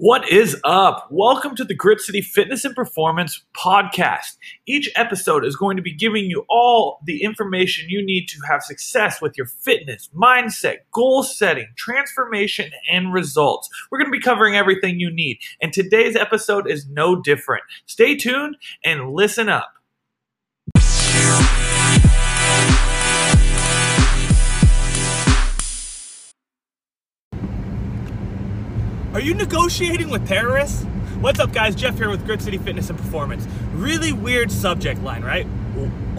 What is up? Welcome to the Grit City Fitness and Performance podcast. Each episode is going to be giving you all the information you need to have success with your fitness, mindset, goal setting, transformation, and results. We're going to be covering everything you need, and today's episode is no different. Stay tuned and listen up. Are you negotiating with terrorists? What's up, guys? Jeff here with Grit City Fitness and Performance. Really weird subject line, right?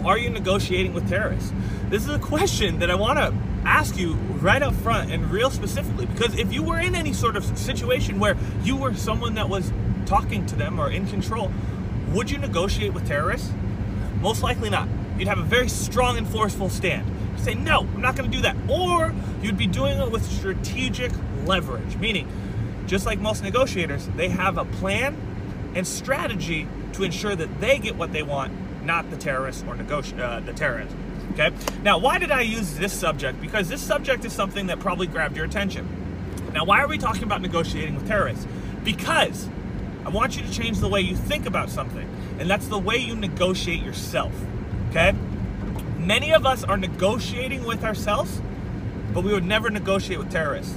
Are you negotiating with terrorists? This is a question that I want to ask you right up front and real specifically, because if you were in any sort of situation where you were someone that was talking to them or in control, would you negotiate with terrorists? Most likely not. You'd have a very strong and forceful stand. You'd say, no, I'm not going to do that. Or you'd be doing it with strategic leverage, meaning just like most negotiators, they have a plan and strategy to ensure that they get what they want, not the terrorists or the terrorists, okay? Now, why did I use this subject? Because this subject is something that probably grabbed your attention. Now, why are we talking about negotiating with terrorists? Because I want you to change the way you think about something, and that's the way you negotiate yourself, okay? Many of us are negotiating with ourselves, but we would never negotiate with terrorists.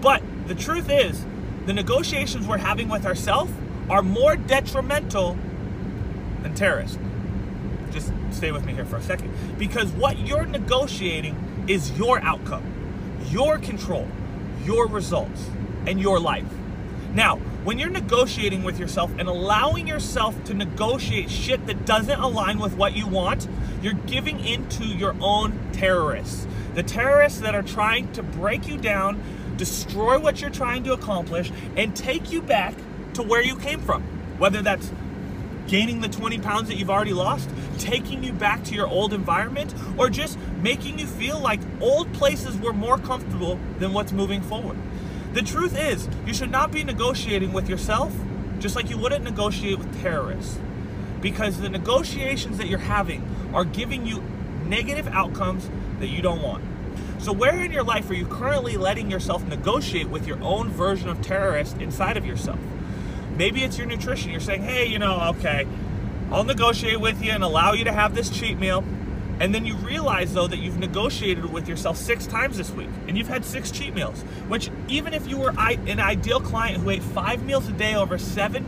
But the truth is, the negotiations we're having with ourselves are more detrimental than terrorists. Just stay with me here for a second. Because what you're negotiating is your outcome, your control, your results, and your life. Now, when you're negotiating with yourself and allowing yourself to negotiate shit that doesn't align with what you want, you're giving into your own terrorists. The terrorists that are trying to break you down, destroy what you're trying to accomplish, and take you back to where you came from. Whether that's gaining the 20 pounds that you've already lost, taking you back to your old environment, or just making you feel like old places were more comfortable than what's moving forward. The truth is, you should not be negotiating with yourself, just like you wouldn't negotiate with terrorists. Because the negotiations that you're having are giving you negative outcomes that you don't want. So where in your life are you currently letting yourself negotiate with your own version of terrorist inside of yourself? Maybe it's your nutrition. You're saying, hey, you know, okay, I'll negotiate with you and allow you to have this cheat meal. And then you realize, though, that you've negotiated with yourself 6 times this week, and you've had 6 cheat meals, which even if you were an ideal client who ate 5 meals a day over 7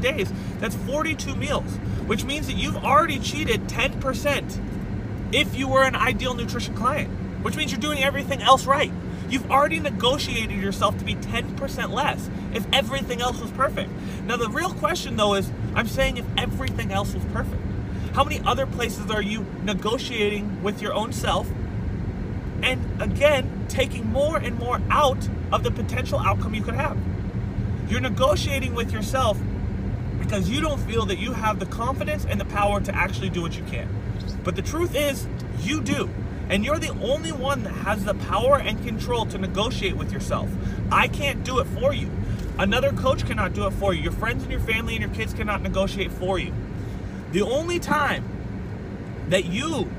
days, that's 42 meals, which means that you've already cheated 10% if you were an ideal nutrition client. Which means you're doing everything else right. You've already negotiated yourself to be 10% less if everything else was perfect. Now, the real question, though, is I'm saying if everything else was perfect. How many other places are you negotiating with your own self and, again, taking more and more out of the potential outcome you could have? You're negotiating with yourself because you don't feel that you have the confidence and the power to actually do what you can. But the truth is, you do. And you're the only one that has the power and control to negotiate with yourself. I can't do it for you. Another coach cannot do it for you. Your friends and your family and your kids cannot negotiate for you. The only time that you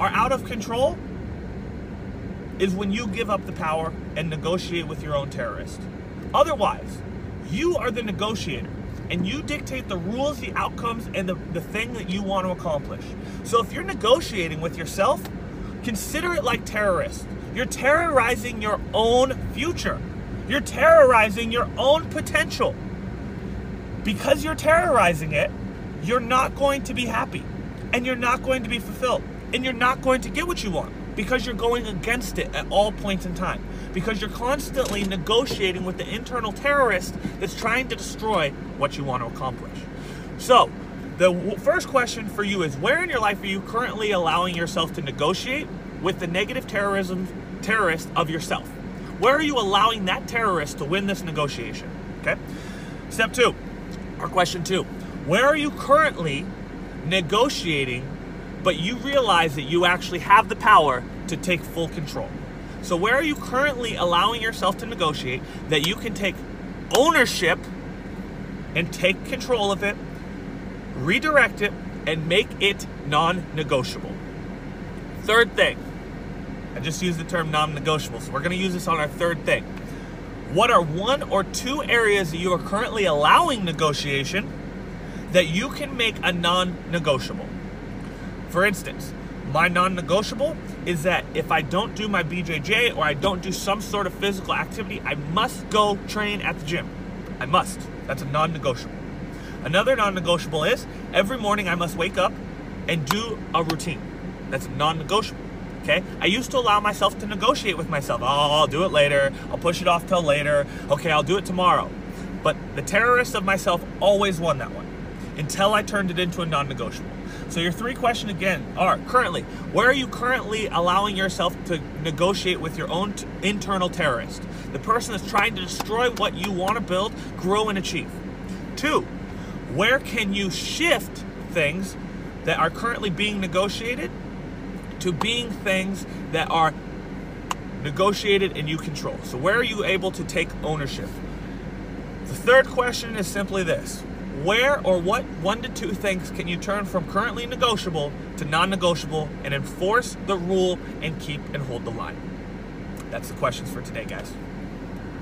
are out of control is when you give up the power and negotiate with your own terrorist. Otherwise, you are the negotiator. And you dictate the rules, the outcomes, and the thing that you want to accomplish. So if you're negotiating with yourself, consider it like terrorists. You're terrorizing your own future. You're terrorizing your own potential. Because you're terrorizing it, you're not going to be happy, and you're not going to be fulfilled, and you're not going to get what you want, because you're going against it at all points in time, because you're constantly negotiating with the internal terrorist that's trying to destroy what you want to accomplish. So the first question for you is, where in your life are you currently allowing yourself to negotiate with the negative terrorist of yourself? Where are you allowing that terrorist to win this negotiation, okay? Step 2, or question 2, where are you currently negotiating but you realize that you actually have the power to take full control? So where are you currently allowing yourself to negotiate that you can take ownership and take control of it, redirect it, and make it non-negotiable? Third thing, I just used the term non-negotiable, so we're gonna use this on our third thing. What are one or two areas that you are currently allowing negotiation that you can make a non-negotiable? For instance, my non-negotiable is that if I don't do my BJJ or I don't do some sort of physical activity, I must go train at the gym. I must. That's a non-negotiable. Another non-negotiable is every morning I must wake up and do a routine. That's non-negotiable. Okay? I used to allow myself to negotiate with myself. Oh, I'll do it later. I'll push it off till later. Okay, I'll do it tomorrow. But the terrorist of myself always won that one until I turned it into a non-negotiable. So your three questions again are currently, where are you currently allowing yourself to negotiate with your own internal terrorist? The person that's trying to destroy what you want to build, grow, and achieve. 2, where can you shift things that are currently being negotiated to being things that are negotiated and you control? So where are you able to take ownership? The third question is simply this. Where or what 1 to 2 things can you turn from currently negotiable to non-negotiable and enforce the rule and keep and hold the line? That's the questions for today, guys.